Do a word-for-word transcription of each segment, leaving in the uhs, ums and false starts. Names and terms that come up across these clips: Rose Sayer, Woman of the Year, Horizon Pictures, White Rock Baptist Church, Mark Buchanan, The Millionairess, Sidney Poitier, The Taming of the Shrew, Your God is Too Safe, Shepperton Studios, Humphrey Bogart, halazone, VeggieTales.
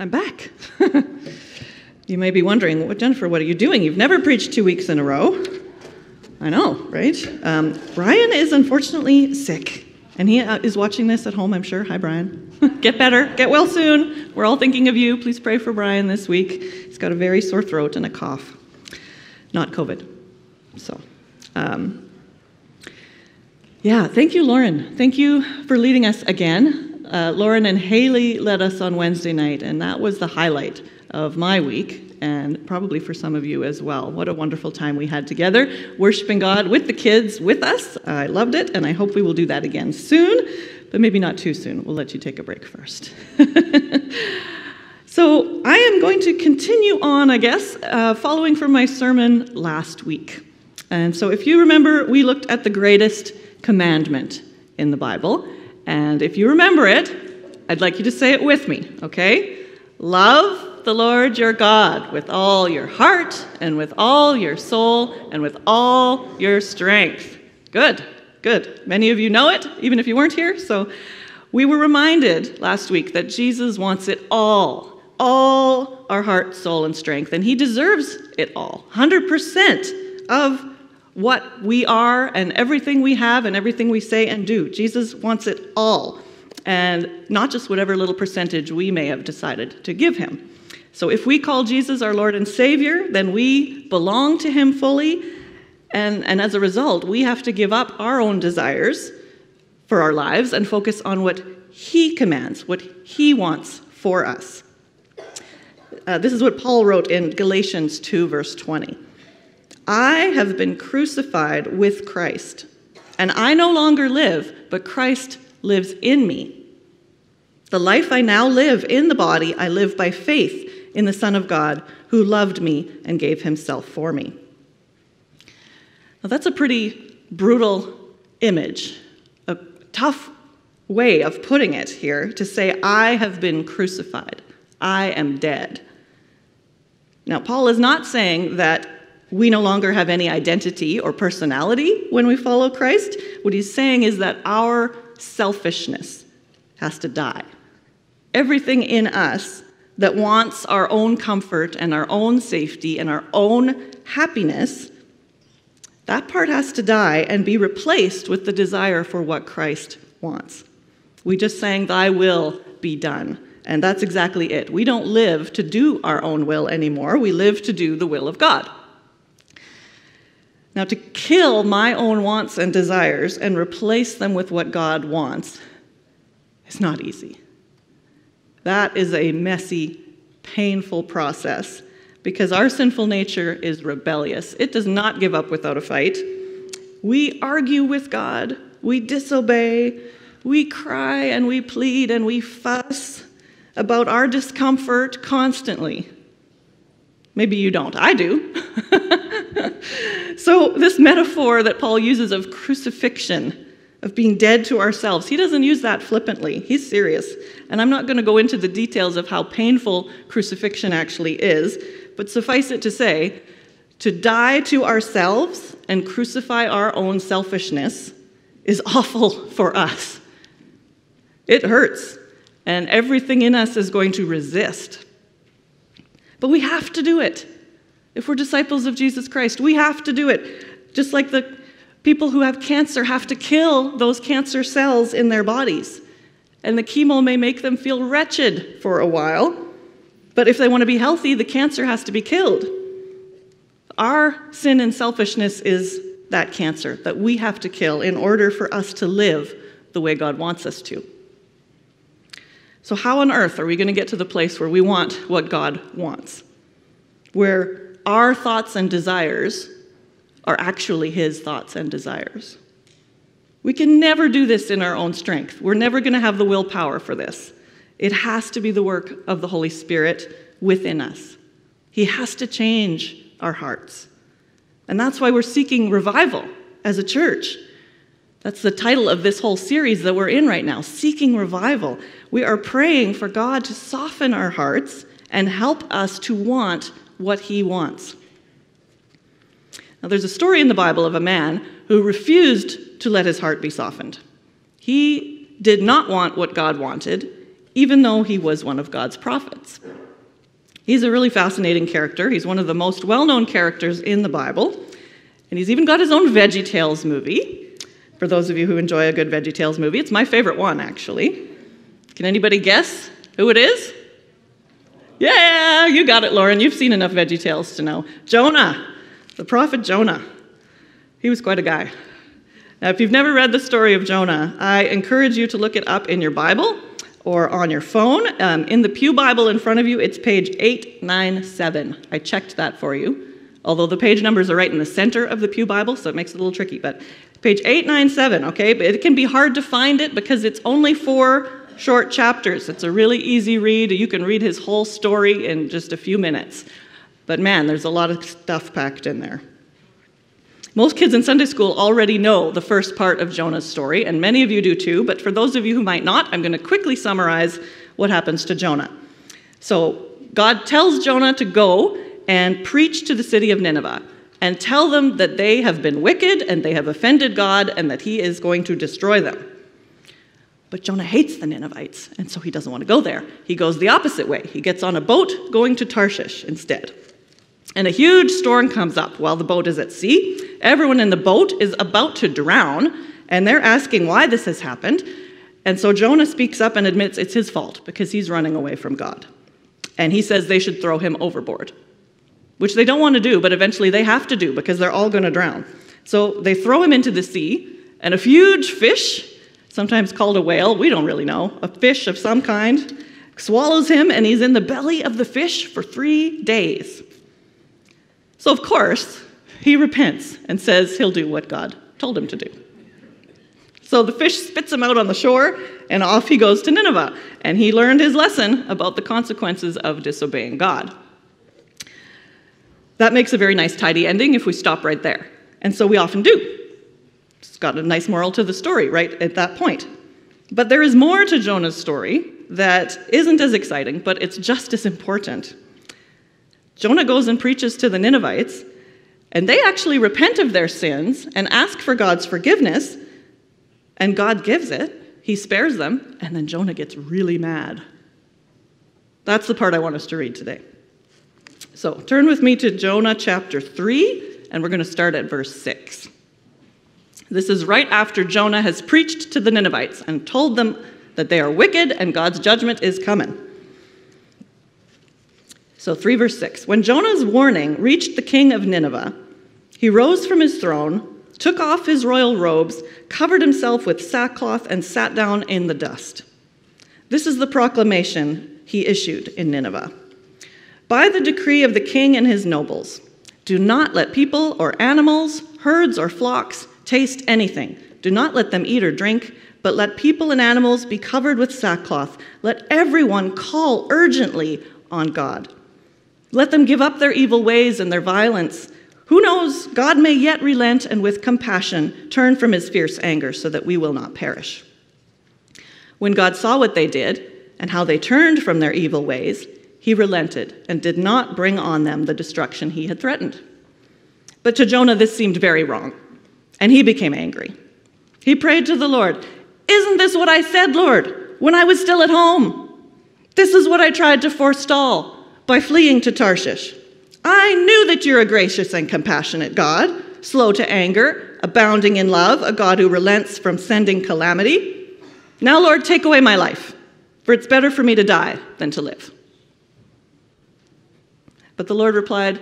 I'm back. You may be wondering, well, Jennifer, what are you doing? You've never preached two weeks in a row. I know, right? Um, Brian is unfortunately sick, and he uh, is watching this at home, I'm sure. Hi, Brian. Get better. Get well soon. We're all thinking of you. Please pray for Brian this week. He's got a very sore throat and a cough. Not COVID. So, um, yeah, thank you, Lauren. Thank you for leading us again. Uh, Lauren and Haley led us on Wednesday night, and that was the highlight of my week, and probably for some of you as well. What a wonderful time we had together, worshiping God with the kids, with us. I loved it, and I hope we will do that again soon, but maybe not too soon. We'll let you take a break first. So I am going to continue on, I guess, uh, following from my sermon last week. And so if you remember, we looked at the greatest commandment in the Bible, and if you remember it, I'd like you to say it with me, okay? Love the Lord your God with all your heart and with all your soul and with all your strength. Good, good. Many of you know it, even if you weren't here. So we were reminded last week that Jesus wants it all, all our heart, soul, and strength, and he deserves it all, one hundred percent of what we are and everything we have and everything we say and do. Jesus wants it all, and not just whatever little percentage we may have decided to give him. So if we call Jesus our Lord and Savior, then we belong to him fully, and, and as a result, we have to give up our own desires for our lives and focus on what he commands, what he wants for us. Uh, this is what Paul wrote in Galatians two, verse twenty. I have been crucified with Christ, and I no longer live, but Christ lives in me. The life I now live in the body, I live by faith in the Son of God, who loved me and gave himself for me. Now, that's a pretty brutal image, a tough way of putting it here, to say, I have been crucified. I am dead. Now, Paul is not saying that we no longer have any identity or personality when we follow Christ. What he's saying is that our selfishness has to die. Everything in us that wants our own comfort and our own safety and our own happiness, that part has to die and be replaced with the desire for what Christ wants. We just sang, "Thy will be done," and that's exactly it. We don't live to do our own will anymore. We live to do the will of God. Now, to kill my own wants and desires and replace them with what God wants is not easy. That is a messy, painful process, because our sinful nature is rebellious. It does not give up without a fight. We argue with God. We disobey. We cry and we plead and we fuss about our discomfort constantly. Maybe you don't. I do. So this metaphor that Paul uses of crucifixion, of being dead to ourselves, he doesn't use that flippantly. He's serious. And I'm not going to go into the details of how painful crucifixion actually is, but suffice it to say, to die to ourselves and crucify our own selfishness is awful for us. It hurts, and everything in us is going to resist. But we have to do it. If we're disciples of Jesus Christ, we have to do it. Just like the people who have cancer have to kill those cancer cells in their bodies. And the chemo may make them feel wretched for a while, but if they want to be healthy, the cancer has to be killed. Our sin and selfishness is that cancer that we have to kill in order for us to live the way God wants us to. So how on earth are we going to get to the place where we want what God wants, where our thoughts and desires are actually his thoughts and desires? We can never do this in our own strength. We're never going to have the willpower for this. It has to be the work of the Holy Spirit within us. He has to change our hearts. And that's why we're seeking revival as a church. That's the title of this whole series that we're in right now, Seeking Revival. We are praying for God to soften our hearts and help us to want what he wants. Now, there's a story in the Bible of a man who refused to let his heart be softened. He did not want what God wanted, even though he was one of God's prophets. He's a really fascinating character. He's one of the most well-known characters in the Bible, and he's even got his own VeggieTales movie. For those of you who enjoy a good VeggieTales movie, it's my favorite one, actually. Can anybody guess who it is? Yeah, you got it, Lauren. You've seen enough VeggieTales to know. Jonah, the prophet Jonah. He was quite a guy. Now, if you've never read the story of Jonah, I encourage you to look it up in your Bible or on your phone. Um, in the Pew Bible in front of you, it's page eight ninety-seven. I checked that for you, although the page numbers are right in the center of the Pew Bible, so it makes it a little tricky. But page eight ninety-seven, okay? But it can be hard to find it because it's only four short chapters. It's a really easy read. You can read his whole story in just a few minutes. But man, there's a lot of stuff packed in there. Most kids in Sunday school already know the first part of Jonah's story, and many of you do too, but for those of you who might not, I'm going to quickly summarize what happens to Jonah. So God tells Jonah to go and preach to the city of Nineveh and tell them that they have been wicked and they have offended God and that he is going to destroy them. But Jonah hates the Ninevites, and so he doesn't want to go there. He goes the opposite way. He gets on a boat going to Tarshish instead. And a huge storm comes up while the boat is at sea. Everyone in the boat is about to drown, and they're asking why this has happened. And so Jonah speaks up and admits it's his fault because he's running away from God. And he says they should throw him overboard, which they don't want to do, but eventually they have to do because they're all going to drown. So they throw him into the sea, and a huge fish, sometimes called a whale, we don't really know, a fish of some kind, swallows him, and he's in the belly of the fish for three days. So, of course, he repents and says he'll do what God told him to do. So the fish spits him out on the shore, and off he goes to Nineveh. And he learned his lesson about the consequences of disobeying God. That makes a very nice, tidy ending if we stop right there. And so we often do. It's got a nice moral to the story right at that point. But there is more to Jonah's story that isn't as exciting, but it's just as important. Jonah goes and preaches to the Ninevites, and they actually repent of their sins and ask for God's forgiveness, and God gives it. He spares them, and then Jonah gets really mad. That's the part I want us to read today. So turn with me to Jonah chapter three, and we're going to start at verse six. This is right after Jonah has preached to the Ninevites and told them that they are wicked and God's judgment is coming. So three verse six, when Jonah's warning reached the king of Nineveh, he rose from his throne, took off his royal robes, covered himself with sackcloth, and sat down in the dust. This is the proclamation he issued in Nineveh. By the decree of the king and his nobles, do not let people or animals, herds or flocks, taste anything. Do not let them eat or drink, but let people and animals be covered with sackcloth. Let everyone call urgently on God. Let them give up their evil ways and their violence. Who knows? God may yet relent and with compassion turn from his fierce anger so that we will not perish. When God saw what they did and how they turned from their evil ways, he relented and did not bring on them the destruction he had threatened. But to Jonah this seemed very wrong. And he became angry. He prayed to the Lord, "Isn't this what I said, Lord, when I was still at home? This is what I tried to forestall by fleeing to Tarshish. I knew that you're a gracious and compassionate God, slow to anger, abounding in love, a God who relents from sending calamity. Now, Lord, take away my life, for it's better for me to die than to live." But the Lord replied,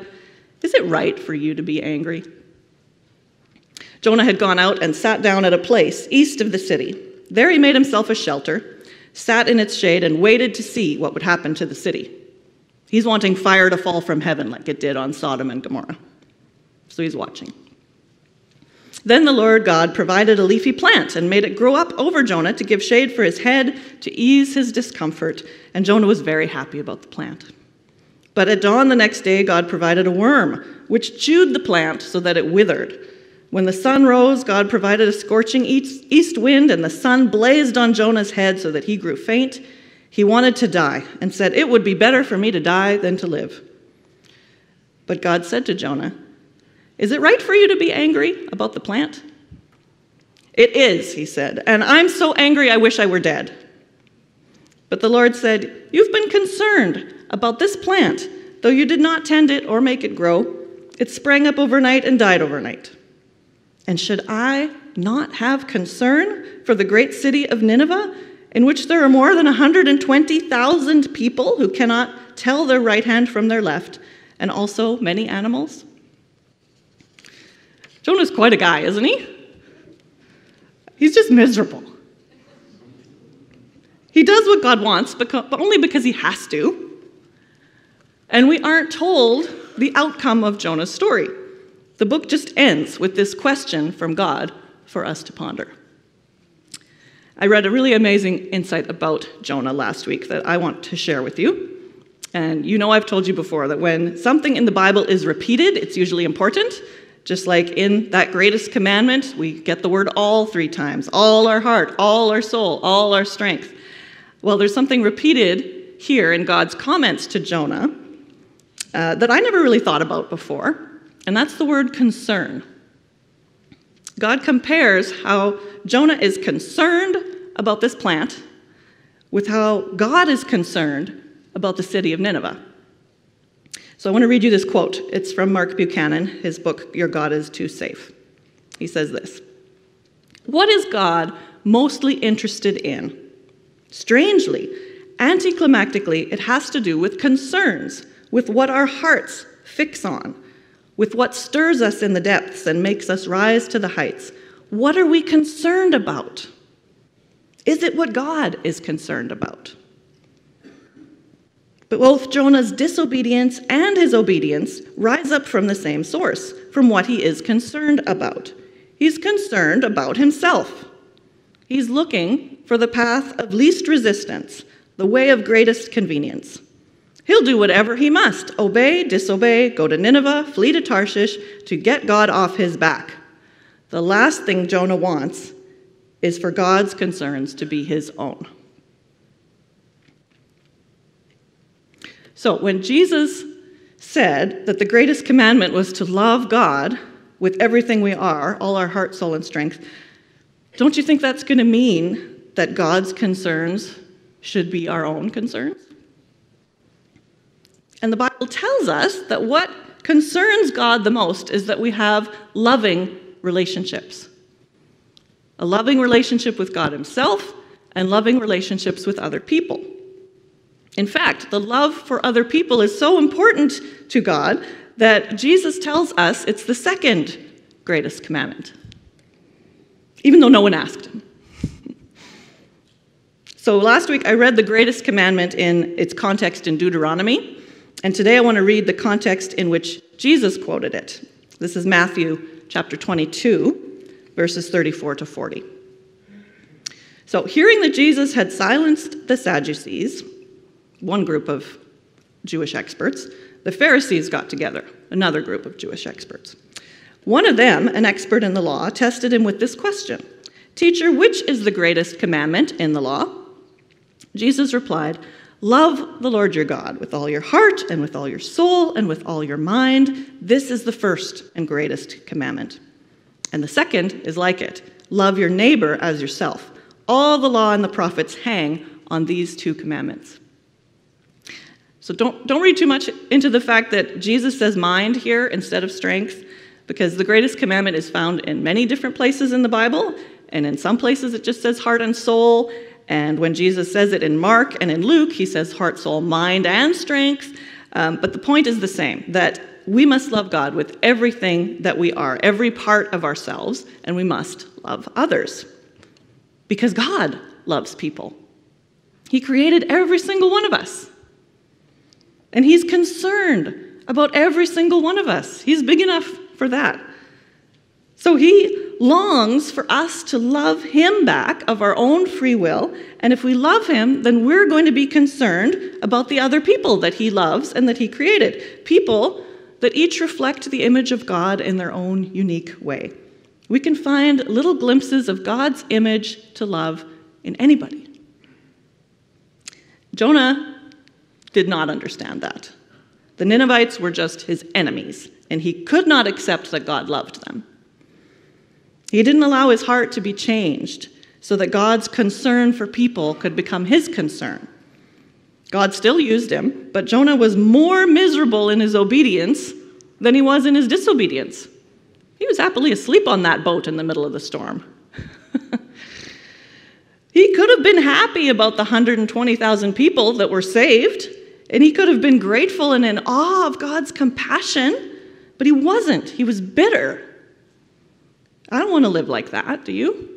"Is it right for you to be angry?" Jonah had gone out and sat down at a place east of the city. There he made himself a shelter, sat in its shade, and waited to see what would happen to the city. He's wanting fire to fall from heaven like it did on Sodom and Gomorrah. So he's watching. Then the Lord God provided a leafy plant and made it grow up over Jonah to give shade for his head, to ease his discomfort, and Jonah was very happy about the plant. But at dawn the next day, God provided a worm, which chewed the plant so that it withered. When the sun rose, God provided a scorching east wind, and the sun blazed on Jonah's head so that he grew faint. He wanted to die and said, "It would be better for me to die than to live." But God said to Jonah, "Is it right for you to be angry about the plant?" "It is," he said, "and I'm so angry I wish I were dead." But the Lord said, you've been concerned about this plant, though you did not tend it or make it grow. It sprang up overnight and died overnight. And should I not have concern for the great city of Nineveh, in which there are more than one hundred twenty thousand people who cannot tell their right hand from their left, and also many animals? Jonah's quite a guy, isn't he? He's just miserable. He does what God wants, but only because he has to. And we aren't told the outcome of Jonah's story. The book just ends with this question from God for us to ponder. I read a really amazing insight about Jonah last week that I want to share with you. And you know I've told you before that when something in the Bible is repeated, it's usually important. Just like in that greatest commandment, we get the word all three times. All our heart, all our soul, all our strength. Well, there's something repeated here in God's comments to Jonah uh, that I never really thought about before. And that's the word concern. God compares how Jonah is concerned about this plant with how God is concerned about the city of Nineveh. So I want to read you this quote. It's from Mark Buchanan, his book, Your God is Too Safe. He says this, "What is God mostly interested in? Strangely, anticlimactically, it has to do with concerns, with what our hearts fix on, with what stirs us in the depths and makes us rise to the heights. What are we concerned about? Is it what God is concerned about?" But both Jonah's disobedience and his obedience rise up from the same source, from what he is concerned about. He's concerned about himself. He's looking for the path of least resistance, the way of greatest convenience. He'll do whatever he must, obey, disobey, go to Nineveh, flee to Tarshish, to get God off his back. The last thing Jonah wants is for God's concerns to be his own. So when Jesus said that the greatest commandment was to love God with everything we are, all our heart, soul, and strength, don't you think that's going to mean that God's concerns should be our own concerns? And the Bible tells us that what concerns God the most is that we have loving relationships. A loving relationship with God himself and loving relationships with other people. In fact, the love for other people is so important to God that Jesus tells us it's the second greatest commandment, even though no one asked him. So last week I read the greatest commandment in its context in Deuteronomy, and today I want to read the context in which Jesus quoted it. This is Matthew chapter twenty-two, verses thirty-four to forty. So hearing that Jesus had silenced the Sadducees, one group of Jewish experts, the Pharisees got together, another group of Jewish experts. One of them, an expert in the law, tested him with this question, "Teacher, which is the greatest commandment in the law?" Jesus replied, "Love the Lord your God with all your heart and with all your soul and with all your mind. This is the first and greatest commandment. And the second is like it. Love your neighbor as yourself. All the law and the prophets hang on these two commandments." So don't, don't read too much into the fact that Jesus says mind here instead of strength, because the greatest commandment is found in many different places in the Bible, and in some places it just says heart and soul, and when Jesus says it in Mark and in Luke, he says heart, soul, mind, and strength. Um, but the point is the same, that we must love God with everything that we are, every part of ourselves, and we must love others, because God loves people. He created every single one of us. And he's concerned about every single one of us. He's big enough for that. So he longs for us to love him back of our own free will. And if we love him, then we're going to be concerned about the other people that he loves and that he created. People that each reflect the image of God in their own unique way. We can find little glimpses of God's image to love in anybody. Jonah did not understand that. The Ninevites were just his enemies, and he could not accept that God loved them. He didn't allow his heart to be changed so that God's concern for people could become his concern, God still used him, but Jonah was more miserable in his obedience than he was in his disobedience. He was happily asleep on that boat in the middle of the storm. He could have been happy about the one hundred twenty thousand people that were saved, and he could have been grateful and in awe of God's compassion, but he wasn't. He was bitter. I don't want to live like that, do you?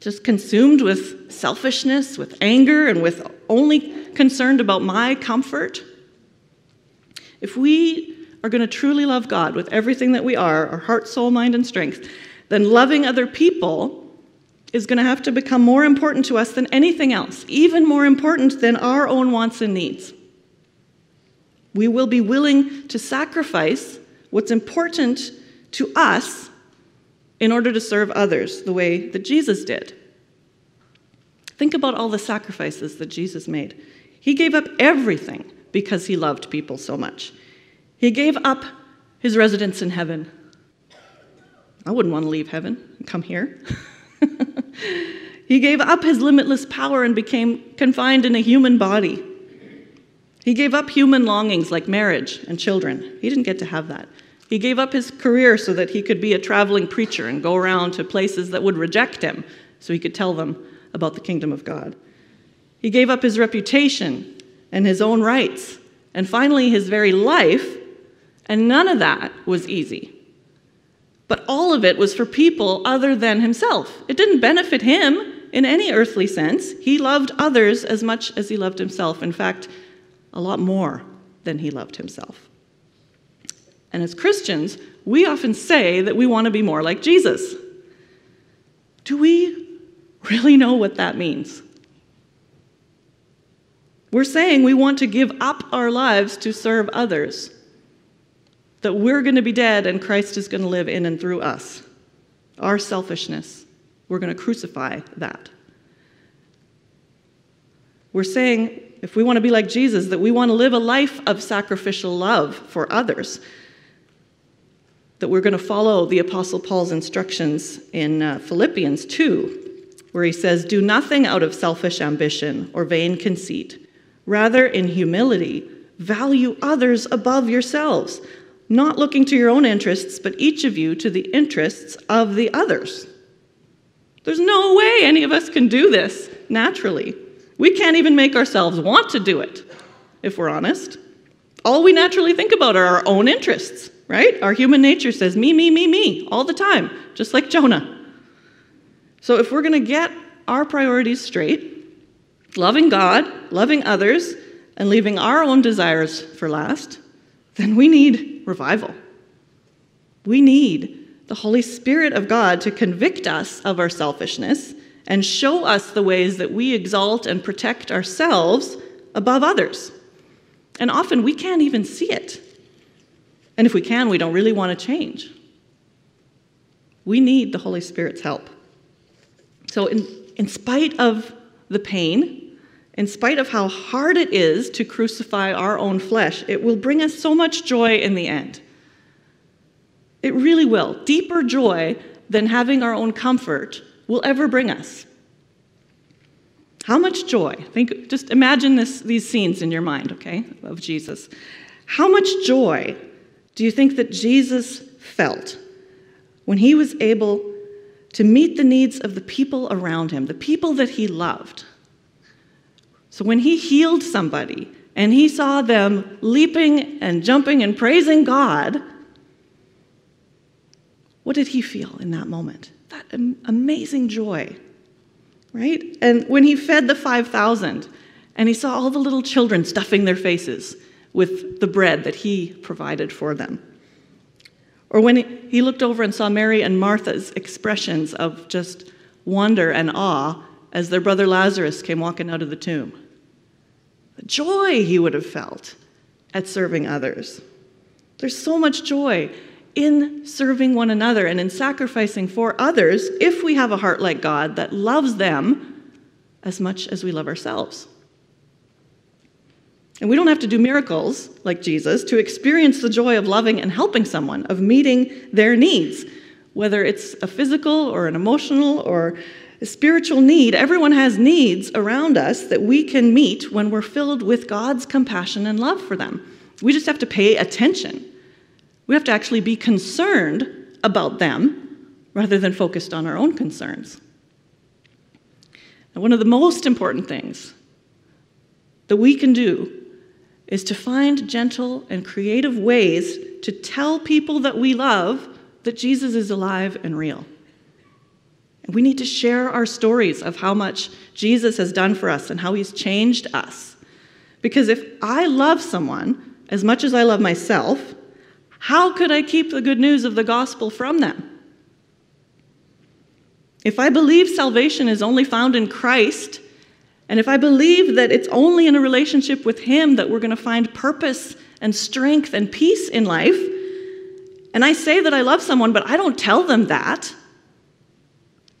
Just consumed with selfishness, with anger, and with only concerned about my comfort. If we are going to truly love God with everything that we are, our heart, soul, mind, and strength, then loving other people is going to have to become more important to us than anything else, even more important than our own wants and needs. We will be willing to sacrifice what's important to us in order to serve others the way that Jesus did. Think about all the sacrifices that Jesus made. He gave up everything because he loved people so much. He gave up his residence in heaven. I wouldn't want to leave heaven and come here. He gave up his limitless power and became confined in a human body. He gave up human longings like marriage and children. He didn't get to have that. He gave up his career so that he could be a traveling preacher and go around to places that would reject him so he could tell them about the kingdom of God. He gave up his reputation and his own rights and finally his very life, and none of that was easy. But all of it was for people other than himself. It didn't benefit him in any earthly sense. He loved others as much as he loved himself. In fact, a lot more than he loved himself. And as Christians, we often say that we want to be more like Jesus. Do we really know what that means? We're saying we want to give up our lives to serve others, that we're going to be dead and Christ is going to live in and through us. Our selfishness, we're going to crucify that. We're saying, if we want to be like Jesus, that we want to live a life of sacrificial love for others, that we're going to follow the Apostle Paul's instructions in uh, Philippians two, where he says, "Do nothing out of selfish ambition or vain conceit. Rather, in humility, value others above yourselves, not looking to your own interests, but each of you to the interests of the others." There's no way any of us can do this naturally. We can't even make ourselves want to do it, if we're honest. All we naturally think about are our own interests. Right? Our human nature says, me, me, me, me, all the time, just like Jonah. So if we're going to get our priorities straight, loving God, loving others, and leaving our own desires for last, then we need revival. We need the Holy Spirit of God to convict us of our selfishness and show us the ways that we exalt and protect ourselves above others. And often we can't even see it. And if we can, we don't really want to change. We need the Holy Spirit's help. So in, in spite of the pain, in spite of how hard it is to crucify our own flesh, it will bring us so much joy in the end. It really will. Deeper joy than having our own comfort will ever bring us. How much joy? Think, just imagine this, these scenes in your mind, okay, of Jesus. How much joy do you think that Jesus felt when he was able to meet the needs of the people around him, the people that he loved? So when he healed somebody and he saw them leaping and jumping and praising God, what did he feel in that moment? That amazing joy, right? And when he fed the five thousand and he saw all the little children stuffing their faces with the bread that he provided for them. Or when he looked over and saw Mary and Martha's expressions of just wonder and awe as their brother Lazarus came walking out of the tomb. The joy he would have felt at serving others. There's so much joy in serving one another and in sacrificing for others if we have a heart like God that loves them as much as we love ourselves. And we don't have to do miracles like Jesus to experience the joy of loving and helping someone, of meeting their needs, whether it's a physical or an emotional or a spiritual need. Everyone has needs around us that we can meet when we're filled with God's compassion and love for them. We just have to pay attention. We have to actually be concerned about them rather than focused on our own concerns. And one of the most important things that we can do is to find gentle and creative ways to tell people that we love that Jesus is alive and real. And we need to share our stories of how much Jesus has done for us and how he's changed us. Because if I love someone as much as I love myself, how could I keep the good news of the gospel from them? If I believe salvation is only found in Christ, and if I believe that it's only in a relationship with him that we're going to find purpose and strength and peace in life, and I say that I love someone, but I don't tell them that,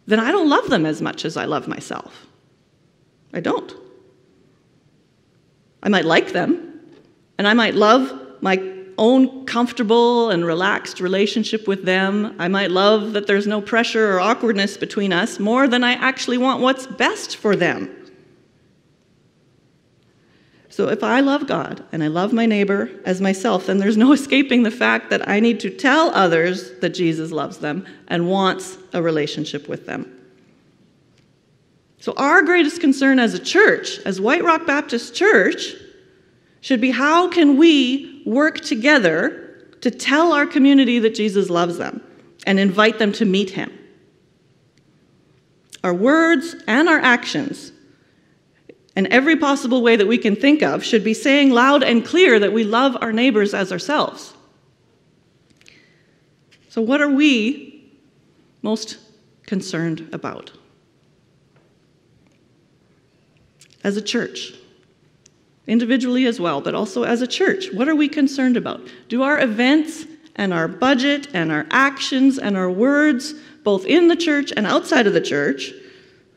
then I don't love them as much as I love myself. I don't. I might like them, and I might love my own comfortable and relaxed relationship with them. I might love that there's no pressure or awkwardness between us more than I actually want what's best for them. So if I love God and I love my neighbor as myself, then there's no escaping the fact that I need to tell others that Jesus loves them and wants a relationship with them. So our greatest concern as a church, as White Rock Baptist Church, should be how can we work together to tell our community that Jesus loves them and invite them to meet him. Our words and our actions, and every possible way that we can think of, should be saying loud and clear that we love our neighbors as ourselves. So what are we most concerned about? As a church, individually as well, but also as a church, what are we concerned about? Do our events and our budget and our actions and our words, both in the church and outside of the church,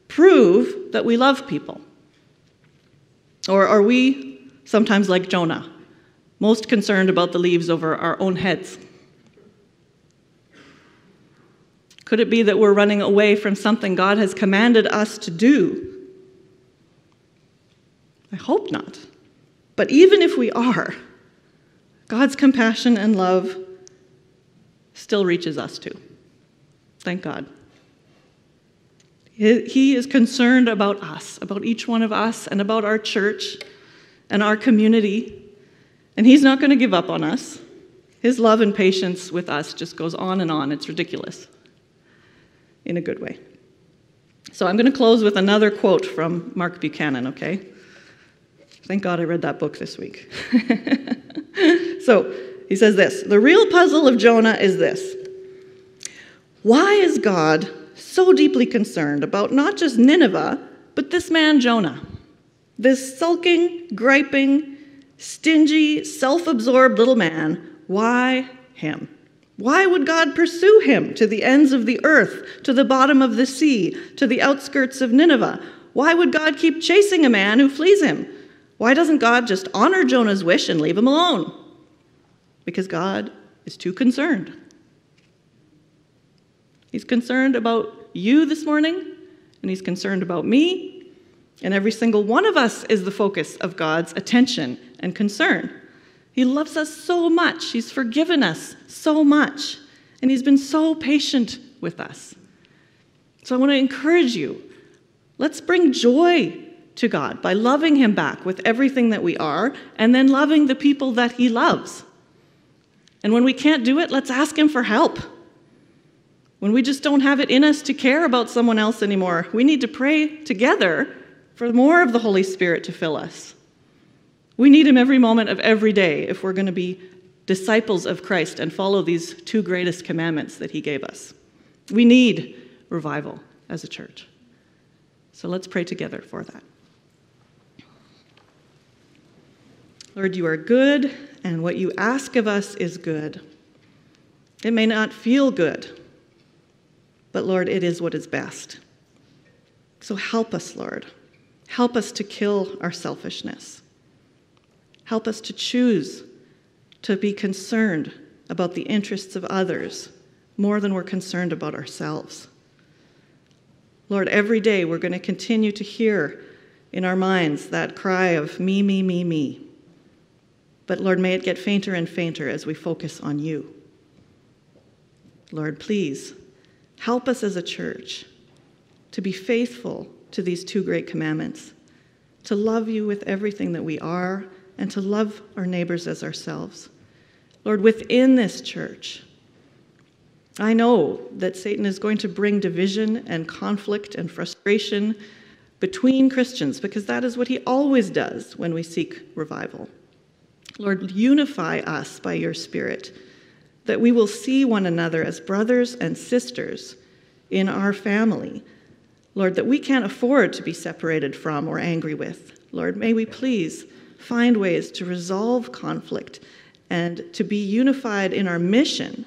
prove that we love people? Or are we sometimes like Jonah, most concerned about the leaves over our own heads? Could it be that we're running away from something God has commanded us to do? I hope not. But even if we are, God's compassion and love still reaches us too. Thank God. He is concerned about us, about each one of us, and about our church and our community. And he's not going to give up on us. His love and patience with us just goes on and on. It's ridiculous, in a good way. So I'm going to close with another quote from Mark Buchanan, okay? Thank God I read that book this week. So he says this, "The real puzzle of Jonah is this. Why is God so deeply concerned about not just Nineveh, but this man Jonah, this sulking, griping, stingy, self-absorbed little man? Why him? Why would God pursue him to the ends of the earth, to the bottom of the sea, to the outskirts of Nineveh? Why would God keep chasing a man who flees him? Why doesn't God just honor Jonah's wish and leave him alone? Because God is too concerned." He's concerned about you this morning, and he's concerned about me, and every single one of us is the focus of God's attention and concern. He loves us so much. He's forgiven us so much, and he's been so patient with us. So I want to encourage you, let's bring joy to God by loving him back with everything that we are, and then loving the people that he loves. And when we can't do it, let's ask him for help. When we just don't have it in us to care about someone else anymore, we need to pray together for more of the Holy Spirit to fill us. We need him every moment of every day if we're going to be disciples of Christ and follow these two greatest commandments that he gave us. We need revival as a church. So let's pray together for that. Lord, you are good, and what you ask of us is good. It may not feel good, but Lord, it is what is best. So help us, Lord. Help us to kill our selfishness. Help us to choose to be concerned about the interests of others more than we're concerned about ourselves. Lord, every day we're going to continue to hear in our minds that cry of me, me, me, me. But Lord, may it get fainter and fainter as we focus on you. Lord, please help us as a church to be faithful to these two great commandments, to love you with everything that we are, and to love our neighbors as ourselves. Lord, within this church, I know that Satan is going to bring division and conflict and frustration between Christians, because that is what he always does when we seek revival. Lord, unify us by your Spirit, that we will see one another as brothers and sisters in our family. Lord, that we can't afford to be separated from or angry with. Lord, may we please find ways to resolve conflict and to be unified in our mission.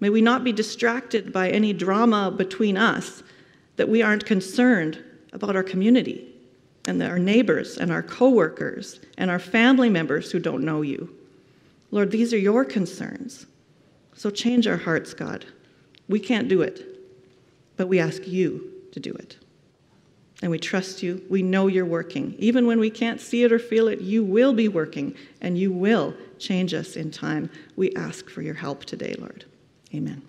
May we not be distracted by any drama between us, that we aren't concerned about our community and our neighbors and our coworkers and our family members who don't know you. Lord, these are your concerns. So change our hearts, God. We can't do it, but we ask you to do it. And we trust you. We know you're working. Even when we can't see it or feel it, you will be working, and you will change us in time. We ask for your help today, Lord. Amen.